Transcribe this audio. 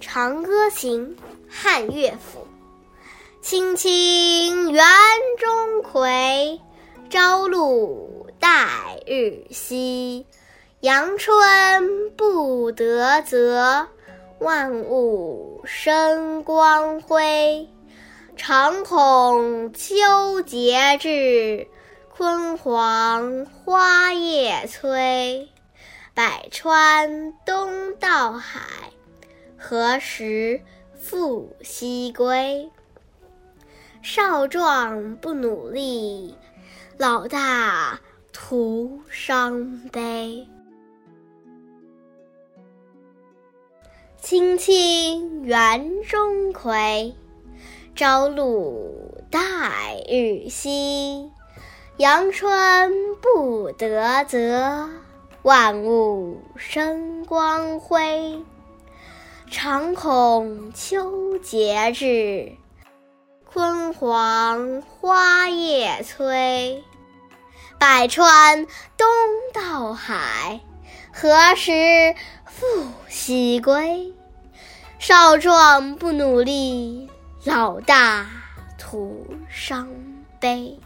长歌行，汉乐府。青青园中葵，朝露待日晞。阳春布德泽，万物生光辉。常恐秋节至，焜黄花叶衰。百川东到海，何时复西归？少壮不努力，老大徒伤悲。青青园中葵，朝露待日晞。阳春布德泽，万物生光辉。常恐秋节至，焜黄花叶衰。百川东到海，何时复西归？少壮不努力，老大徒伤悲。